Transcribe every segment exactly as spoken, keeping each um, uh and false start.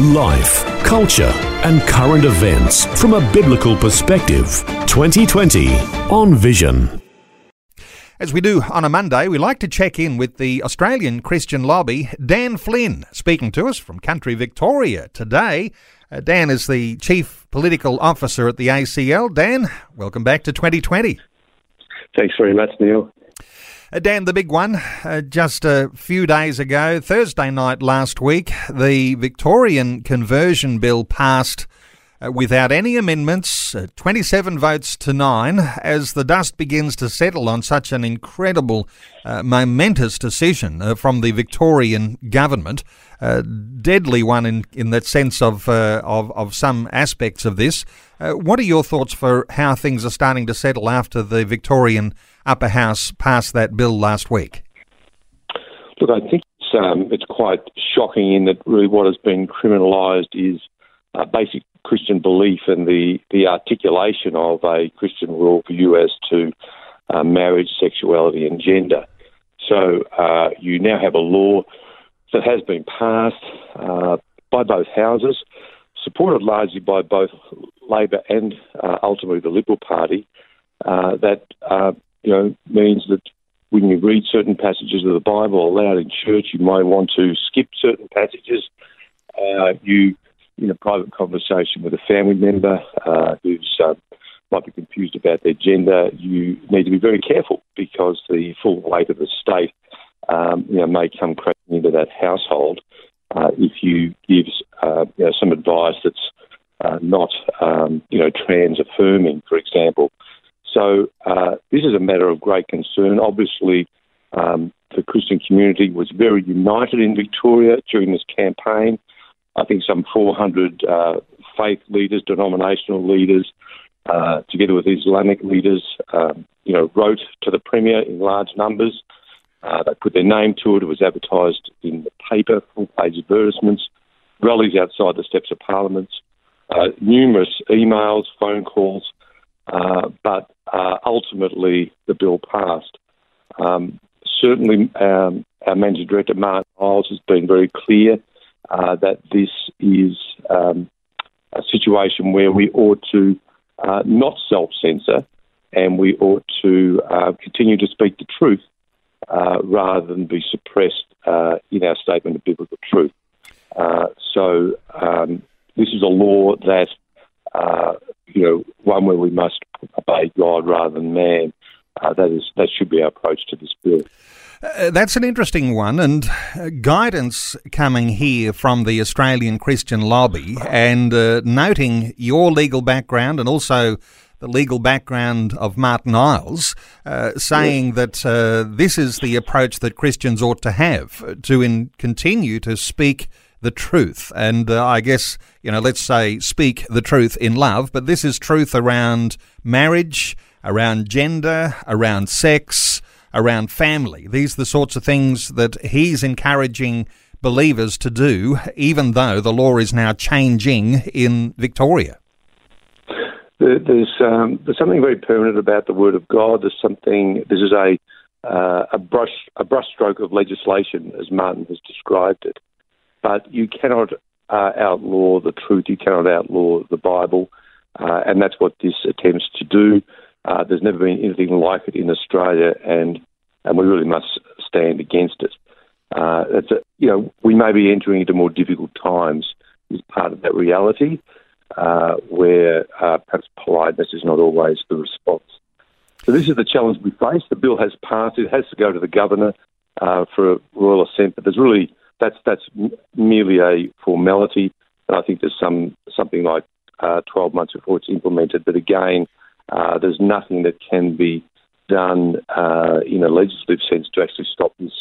Life, culture and current events from a biblical perspective. twenty twenty on Vision. As we do on a Monday, we like to check in with the Australian Christian Lobby, Dan Flynn, speaking to us from country Victoria today. Uh, Dan is the Chief Political Officer at the A C L. Dan, welcome back to twenty twenty. Thanks very much, Neil. Uh, Dan, the big one, uh, just a few days ago, Thursday night last week, the Victorian Conversion Bill passed uh, without any amendments, uh, twenty-seven votes to nine, as the dust begins to settle on such an incredible, uh, momentous decision uh, from the Victorian government. A uh, deadly one in, in that sense of, uh, of, of some aspects of this. Uh, what are your thoughts for how things are starting to settle after the Victorian Upper House passed that bill last week? Look, I think it's, um, it's quite shocking in that really what has been criminalised is uh, basic Christian belief and the, the articulation of a Christian worldview as to uh, marriage, sexuality and gender. So uh, you now have a law that has been passed uh, by both houses, supported largely by both Labor and uh, ultimately the Liberal Party, uh, that uh, you know, means that when you read certain passages of the Bible aloud in church, you might want to skip certain passages. Uh, you, in a private conversation with a family member uh, who's uh, might be confused about their gender, you need to be very careful because the full weight of the state um, you know, may come crashing into that household uh, if you give uh, you know, some advice that's uh, not um, you know, trans-affirming, for example. So uh, this is a matter of great concern. Obviously, um, the Christian community was very united in Victoria during this campaign. I think some four hundred uh, faith leaders, denominational leaders, uh, together with Islamic leaders, um, you know, wrote to the Premier in large numbers. Uh, they put their name to it. It was advertised in the paper, full-page advertisements, rallies outside the steps of Parliament, uh, numerous emails, phone calls, Uh, but uh, ultimately, the bill passed. Um, certainly, um, our Managing Director, Martin Isles, has been very clear uh, that this is um, a situation where we ought to uh, not self-censor and we ought to uh, continue to speak the truth uh, rather than be suppressed uh, in our statement of biblical truth. Uh, so um, this is a law that Uh, you know, one where we must obey God rather than man. Uh, that is, that should be our approach to this bill. Uh, that's an interesting one, and uh, guidance coming here from the Australian Christian Lobby, and uh, noting your legal background and also the legal background of Martin Isles, uh, saying yes. that uh, this is the approach that Christians ought to have, to in, continue to speak the truth. And uh, I guess, you know, let's say speak the truth in love, but this is truth around marriage, around gender, around sex, around family. These are the sorts of things that he's encouraging believers to do, even though the law is now changing in Victoria. There's, um, there's something very permanent about the Word of God. There's something, this is a, uh, a brush, a brushstroke of legislation, as Martin has described it. But you cannot uh, outlaw the truth. You cannot outlaw the Bible. Uh, and that's what this attempts to do. Uh, there's never been anything like it in Australia, and, and we really must stand against it. Uh, it's a, you know, we may be entering into more difficult times as part of that reality, uh, where uh, perhaps politeness is not always the response. So this is the challenge we face. The bill has passed. It has to go to the Governor uh, for a royal assent, but there's really... That's that's merely a formality, and I think there's some something like uh, twelve months before it's implemented. But again, uh, there's nothing that can be done uh, in a legislative sense to actually stop this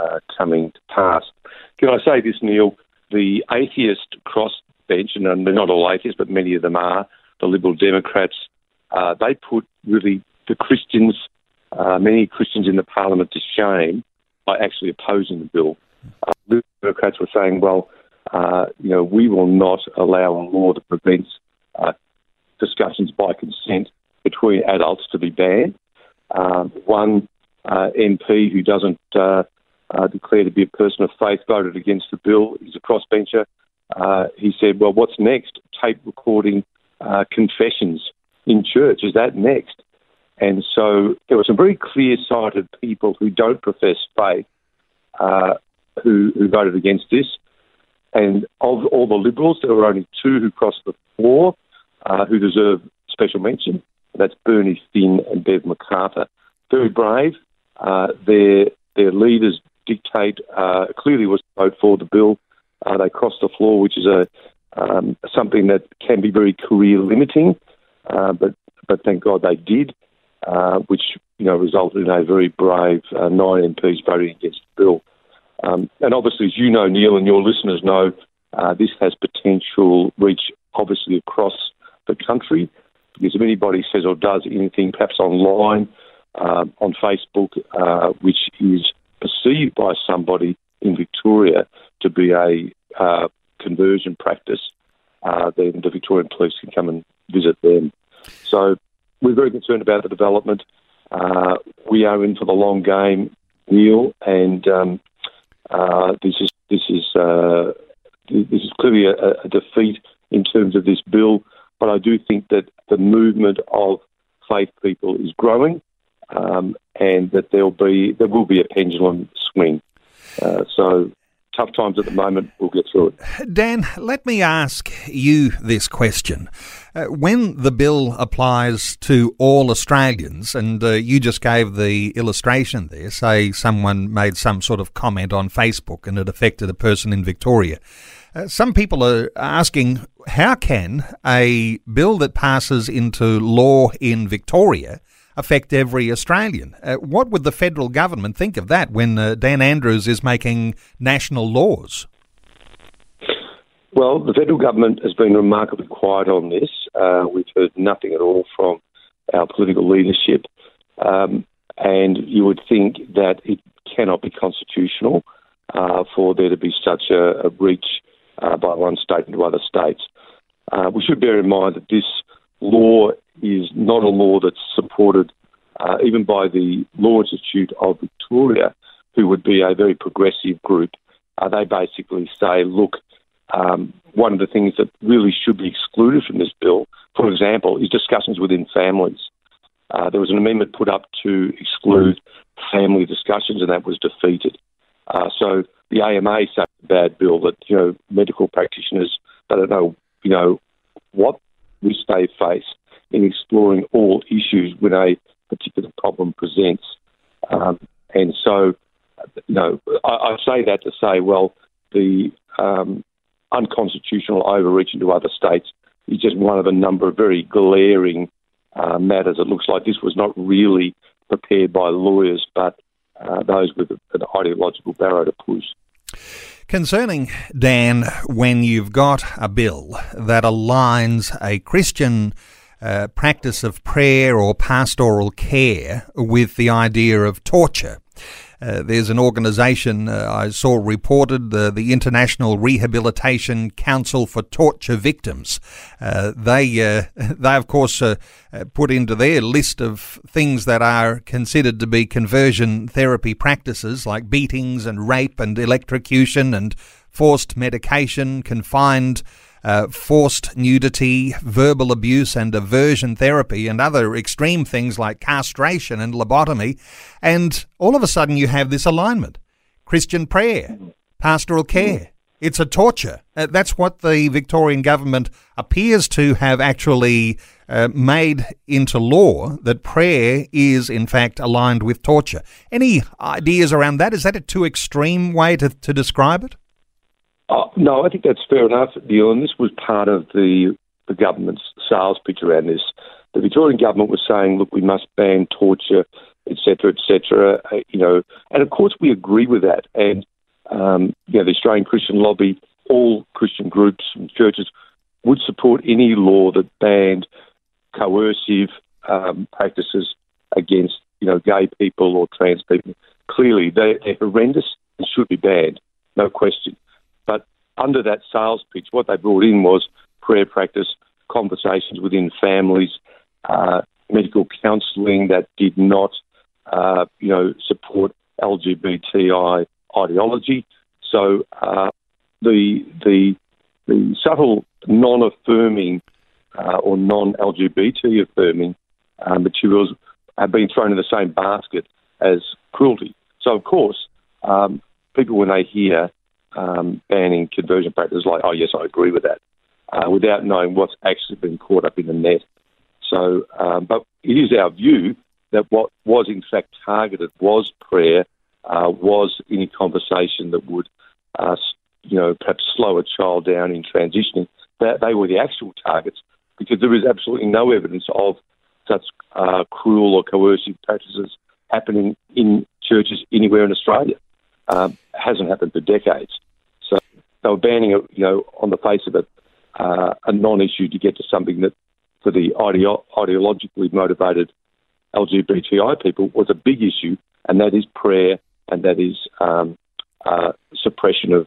uh, coming to pass. Can I say this, Neil? The atheist crossbench, and they're not all atheists, but many of them are, the Liberal Democrats, Uh, they put really the Christians, uh, many Christians in the parliament to shame by actually opposing the bill. Uh, the Democrats were saying, well, uh, you know, we will not allow a law that prevents uh, discussions by consent between adults to be banned. Um, one uh, M P who doesn't uh, uh, declare to be a person of faith voted against the bill. He's a crossbencher. Uh, he said, well, what's next? Tape recording uh, confessions in church. Is that next? And so there were some very clear-sighted people who don't profess faith uh, who, who voted against this. And of all the Liberals, there were only two who crossed the floor uh, who deserve special mention. That's Bernie Finn and Bev McArthur. Very brave. Uh, their their leaders dictate uh, clearly was to vote for the bill. Uh, they crossed the floor, which is a um, something that can be very career limiting. Uh, but but thank God they did, uh, which you know resulted in a very brave uh, nine M Ps voting against the bill. Um, and obviously, as you know, Neil, and your listeners know, uh, this has potential reach obviously across the country. Because if anybody says or does anything, perhaps online, uh, on Facebook, uh, which is perceived by somebody in Victoria to be a uh, conversion practice, uh, then the Victorian police can come and visit them. So we're very concerned about the development. Uh, we are in for the long game, Neil, and um, uh, this is this is uh, this is clearly a, a defeat in terms of this bill. But I do think that the movement of faith people is growing, um, and that there'll be there will be a pendulum swing. Uh, so tough times at the moment. We'll get through it. Dan, let me ask you this question: uh, when the bill applies to all Australians, and uh, you just gave the illustration there, say someone made some sort of comment on Facebook and it affected a person in Victoria. Uh, some people are asking, how can a bill that passes into law in Victoria affect every Australian? Uh, what would the federal government think of that when uh, Dan Andrews is making national laws? Well, the federal government has been remarkably quiet on this. Uh, we've heard nothing at all from our political leadership. Um, and you would think that it cannot be constitutional uh, for there to be such a, a reach Uh, by one state into other states. Uh, we should bear in mind that this law is not a law that's supported uh, even by the Law Institute of Victoria, who would be a very progressive group. Uh, they basically say, look, um, one of the things that really should be excluded from this bill, for example, is discussions within families. Uh, there was an amendment put up to exclude family discussions, and that was defeated. Uh, so the A M A is such a bad bill that, you know, medical practitioners, they don't know, you know, what risk they face in exploring all issues when a particular problem presents. Um, and so, you know, I, I say that to say, well, the um, unconstitutional overreach into other states is just one of a number of very glaring uh, matters. It looks like this was not really prepared by lawyers, but Uh, those with an ideological barrow to push. Concerning, Dan, when you've got a bill that aligns a Christian uh, practice of prayer or pastoral care with the idea of torture, uh, there's an organisation uh, I saw reported, uh, the International Rehabilitation Council for Torture Victims. Uh, they, uh, they of course, uh, put into their list of things that are considered to be conversion therapy practices, like beatings and rape and electrocution and forced medication, confined Uh, forced nudity, verbal abuse and aversion therapy and other extreme things like castration and lobotomy. And all of a sudden you have this alignment. Christian prayer, pastoral care. It's a torture. Uh, that's what the Victorian government appears to have actually uh, made into law, that prayer is in fact aligned with torture. Any ideas around that? Is that a too extreme way to, to describe it? Oh, no, I think that's fair enough, Neil, and this was part of the, the government's sales pitch around this. The Victorian government was saying, look, we must ban torture, et cetera, et cetera, uh, you know, and of course we agree with that. And, um, you know, the Australian Christian Lobby, all Christian groups and churches would support any law that banned coercive, um, practices against, you know, gay people or trans people. Clearly, they, they're horrendous and should be banned, no question. But under that sales pitch, what they brought in was prayer practice, conversations within families, uh, medical counselling that did not, uh, you know, support L G B T I ideology. So uh, the the the subtle non-affirming uh, or non-L G B T affirming uh, materials have been thrown in the same basket as cruelty. So, of course, um, people, when they hear um, banning conversion practices, like, oh, yes, I agree with that, uh, without knowing what's actually been caught up in the net. So, um, but it is our view that what was in fact targeted was prayer, uh, was any conversation that would, uh, you know, perhaps slow a child down in transitioning. That they were the actual targets, because there is absolutely no evidence of such uh, cruel or coercive practices happening in churches anywhere in Australia. Um, hasn't happened for decades. So they were banning it, you know, on the face of it, uh, a non-issue to get to something that, for the ideo- ideologically motivated L G B T I people, was a big issue, and that is prayer, and that is um, uh, suppression of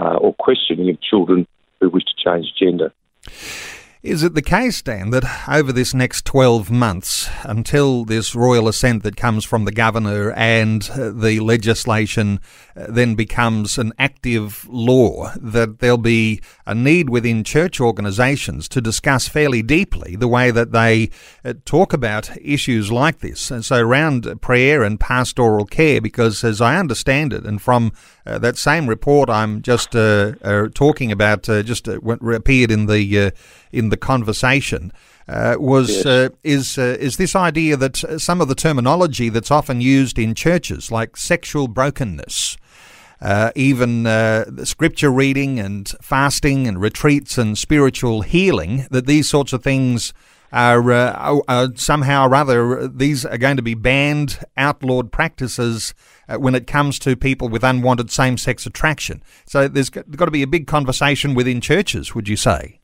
uh, or questioning of children who wish to change gender. Is it the case, Dan, that over this next twelve months, until this royal assent that comes from the Governor and the legislation then becomes an active law, that there'll be a need within church organisations to discuss fairly deeply the way that they talk about issues like this? And so around prayer and pastoral care, because as I understand it, and from uh, that same report I'm just uh, uh, talking about, uh, just uh, appeared in the... Uh, in the conversation uh, was yes. uh, is uh, is this idea that some of the terminology that's often used in churches, like sexual brokenness, uh, even uh, the scripture reading and fasting and retreats and spiritual healing, that these sorts of things are, uh, are somehow or other, these are going to be banned, outlawed practices uh, when it comes to people with unwanted same-sex attraction. So there's got to be a big conversation within churches, would you say?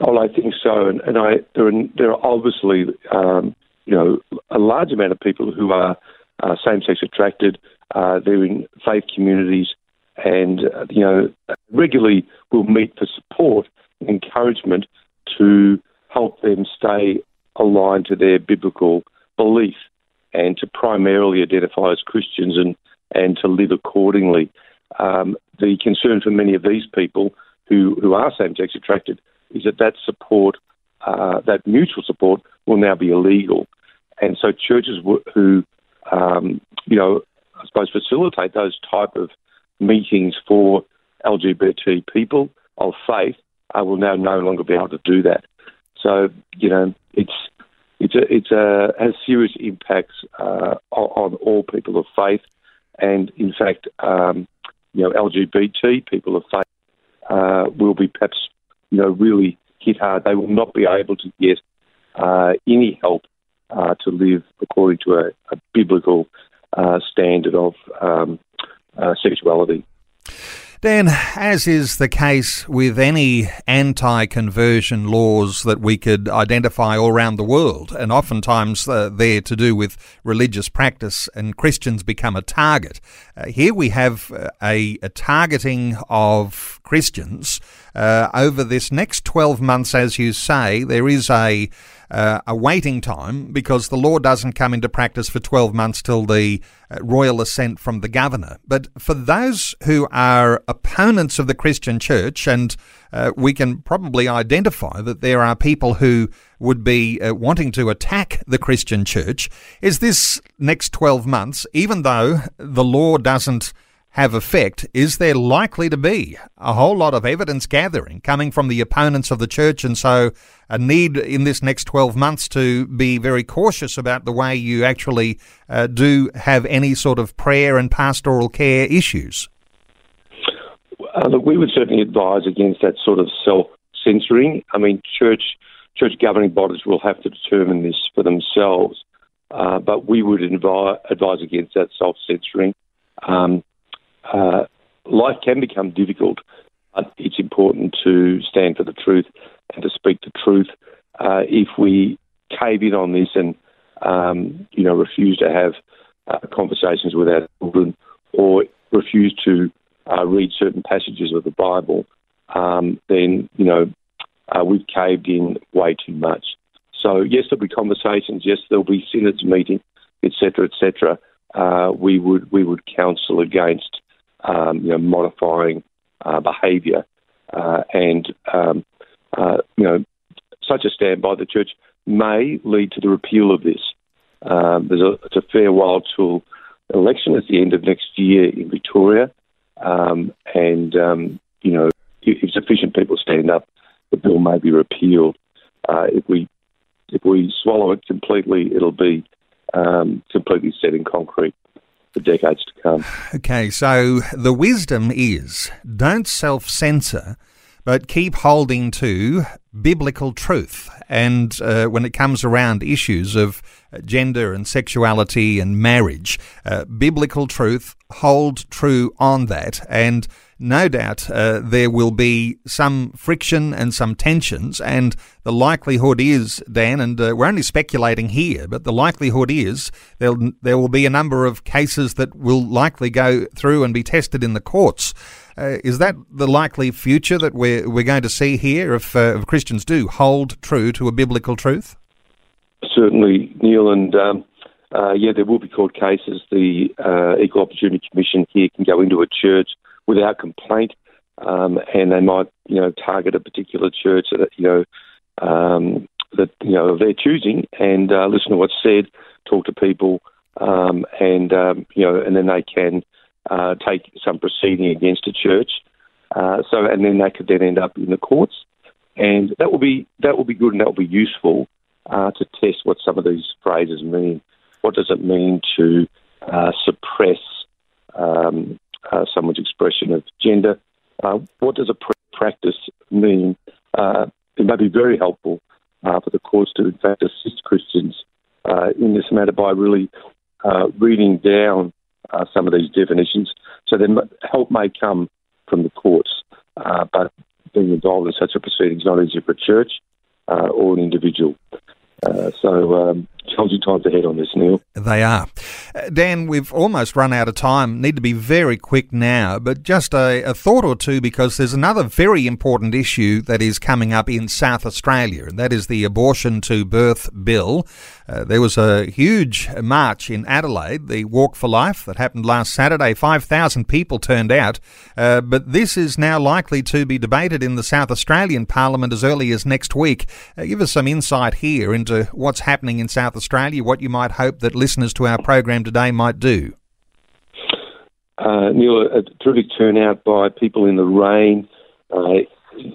Oh, I think so, and, and I, there, are, there are obviously, um, you know, a large amount of people who are uh, same-sex attracted. Uh, they're in faith communities, and uh, you know, regularly will meet for support and encouragement to help them stay aligned to their biblical belief, and to primarily identify as Christians and and to live accordingly. Um, the concern for many of these people who who are same-sex attracted is that that support, uh, that mutual support, will now be illegal. And so churches w- who, um, you know, I suppose facilitate those type of meetings for L G B T people of faith uh, will now no longer be able to do that. So, you know, it's it's a, it's a, has serious impacts uh, on all people of faith. And in fact, um, you know, L G B T people of faith uh, will be perhaps, you know, really hit hard. They will not be able to get uh, any help uh, to live according to a, a biblical uh, standard of um, uh, sexuality. Dan, as is the case with any anti-conversion laws that we could identify all around the world, and oftentimes uh, they're to do with religious practice and Christians become a target, uh, here we have uh, a, a targeting of Christians uh, over this next twelve months, as you say. There is a Uh, a waiting time because the law doesn't come into practice for twelve months till the uh, royal assent from the Governor. But for those who are opponents of the Christian Church, and uh, we can probably identify that there are people who would be uh, wanting to attack the Christian Church, is this next twelve months, even though the law doesn't have effect, is there likely to be a whole lot of evidence gathering coming from the opponents of the church, and so a need in this next twelve months to be very cautious about the way you actually uh, do have any sort of prayer and pastoral care issues? Uh, look, we would certainly advise against that sort of self-censoring. I mean, church church governing bodies will have to determine this for themselves, uh, but we would advise, advise against that self-censoring. Um Uh, life can become difficult, but it's important to stand for the truth and to speak the truth. Uh, if we cave in on this and, um, you know, refuse to have uh, conversations with our children or refuse to uh, read certain passages of the Bible, um, then, you know, uh, we've caved in way too much. So, yes, there'll be conversations. Yes, there'll be synods meeting, et cetera, et cetera. Uh, we would we would counsel against um, you know, modifying uh, behaviour uh, and um, uh, you know such a stand by the church may lead to the repeal of this. Um, there's a, it's a fair while till election at the end of next year in Victoria, um, and um, you know if, if sufficient people stand up, the bill may be repealed. Uh, if we if we swallow it completely, it'll be Um, completely set in concrete for decades to come. Okay, so the wisdom is don't self-censor, but keep holding to biblical truth. And uh, when it comes around issues of gender and sexuality and marriage, uh, biblical truth, hold true on that. And no doubt uh, there will be some friction and some tensions, and the likelihood is, Dan, and uh, we're only speculating here, but the likelihood is there'll, there will be a number of cases that will likely go through and be tested in the courts. Uh, is that the likely future that we're, we're going to see here if, uh, if Christians do hold true to a biblical truth? Certainly, Neil, and um, uh, yeah, there will be court cases. The uh, Equal Opportunity Commission here can go into a church without complaint, um, and they might, you know, target a particular church that, you know, um, that, you know, they're choosing, and uh, listen to what's said, talk to people, um, and, um, you know, and then they can uh, take some proceeding against a church. Uh, so, and then they could then end up in the courts, and that will be that will be good, and that will be useful uh, to test what some of these phrases mean. What does it mean to uh, suppress Um, Uh, someone's expression of gender? Uh, what does a pr- practice mean? Uh, it may be very helpful uh, for the courts to, in fact, assist Christians uh, in this matter by really uh, reading down uh, some of these definitions. So then help may come from the courts, uh, but being involved in such a proceeding is not easy for a church uh, or an individual. Uh, so, um, challenging times ahead on this, Neil. They are. Dan, we've almost run out of time. Need to be very quick now, but just a, a thought or two, because there's another very important issue that is coming up in South Australia, and that is the abortion to birth bill. Uh, there was a huge march in Adelaide, the Walk for Life, that happened last Saturday. five thousand people turned out, uh, but this is now likely to be debated in the South Australian Parliament as early as next week. Uh, give us some insight here into to what's happening in South Australia, what you might hope that listeners to our program today might do. Uh, Neil, a terrific turnout by people in the rain. Uh,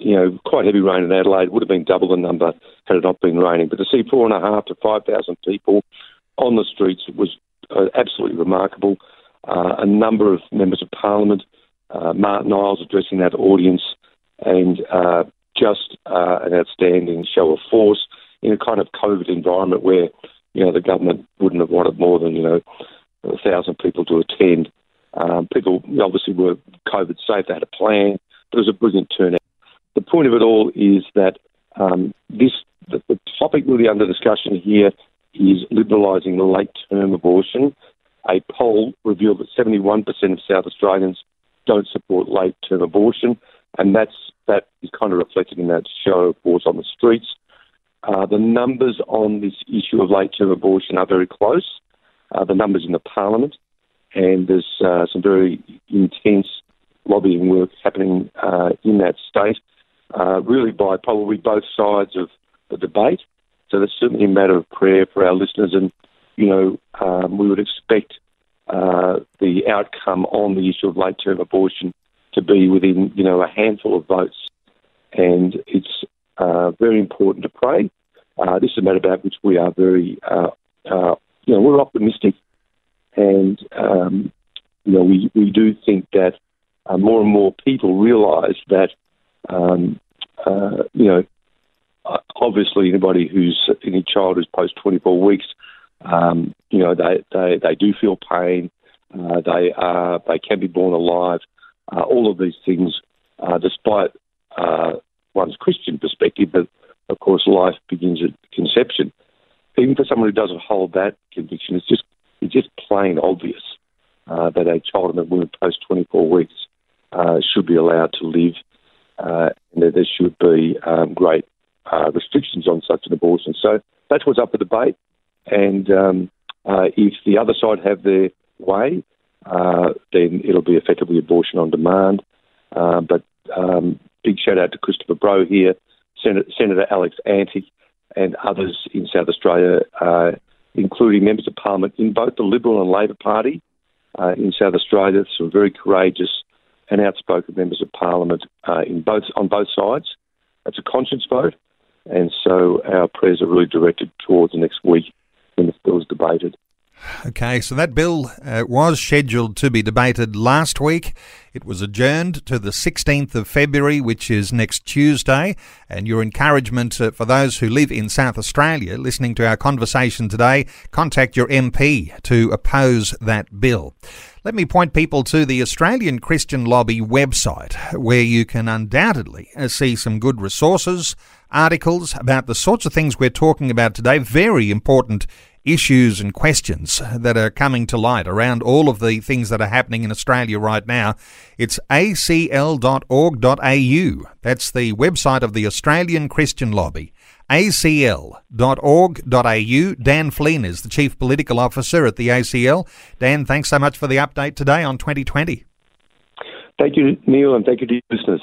you know, quite heavy rain in Adelaide. Would have been double the number had it not been raining. But to see four and a half to five thousand people on the streets was uh, absolutely remarkable. Uh, a number of members of Parliament, uh, Martin Isles addressing that audience, and uh, just uh, an outstanding show of force in a kind of COVID environment where, you know, the government wouldn't have wanted more than, you know, a thousand people to attend. Um, people obviously were COVID safe, they had a plan, but it was a brilliant turnout. The point of it all is that um, this the, the topic really under discussion here is liberalising late-term abortion. A poll revealed that seventy-one percent of South Australians don't support late-term abortion, and that's that is kind of reflected in that show of force on the streets. Uh, the numbers on this issue of late-term abortion are very close, uh, the numbers in the Parliament, and there's uh, some very intense lobbying work happening uh, in that state, uh, really by probably both sides of the debate. So that's certainly a matter of prayer for our listeners, and, you know, um, we would expect uh, the outcome on the issue of late-term abortion to be within, you know, a handful of votes, and it's Uh, very important to pray. Uh, this is a matter about which we are very, uh, uh, you know, we're optimistic, and um, you know, we, we do think that uh, more and more people realise that, um, uh, you know, obviously anybody who's any child who's post twenty-four weeks, um, you know, they, they, they do feel pain. Uh, they are they can be born alive. Uh, all of these things, uh, despite. Uh, one's Christian perspective, but of course life begins at conception. even for someone who doesn't hold that conviction, it's just it's just plain obvious uh, that a child and a woman post twenty-four weeks uh, should be allowed to live, uh, and that there should be um, great uh, restrictions on such an abortion. So that's what's up for debate. And um, uh, if the other side have their way, uh, then it'll be effectively abortion on demand. Uh, but um, big shout out to Christopher Bro here, Sen- Senator Alex Antic, and others in South Australia, uh, including members of Parliament in both the Liberal and Labor Party uh, in South Australia. Some very courageous and outspoken members of Parliament uh, in both on both sides. It's a conscience vote, and so our prayers are really directed towards the next week when the bill is debated. Okay, so that bill uh, was scheduled to be debated last week. It was adjourned to the sixteenth of February, which is next Tuesday. And your encouragement uh, for those who live in South Australia listening to our conversation today, contact your M P to oppose that bill. Let me point people to the Australian Christian Lobby website, where you can undoubtedly see some good resources, articles about the sorts of things we're talking about today, very important issues and questions that are coming to light around all of the things that are happening in Australia right now. It's A C L dot org dot A U. That's the website of the Australian Christian Lobby. A C L dot org dot A U. Dan Flynn is the Chief Political Officer at the A C L. Dan, thanks so much for the update today on twenty twenty. Thank you, Neil, and thank you to your listeners.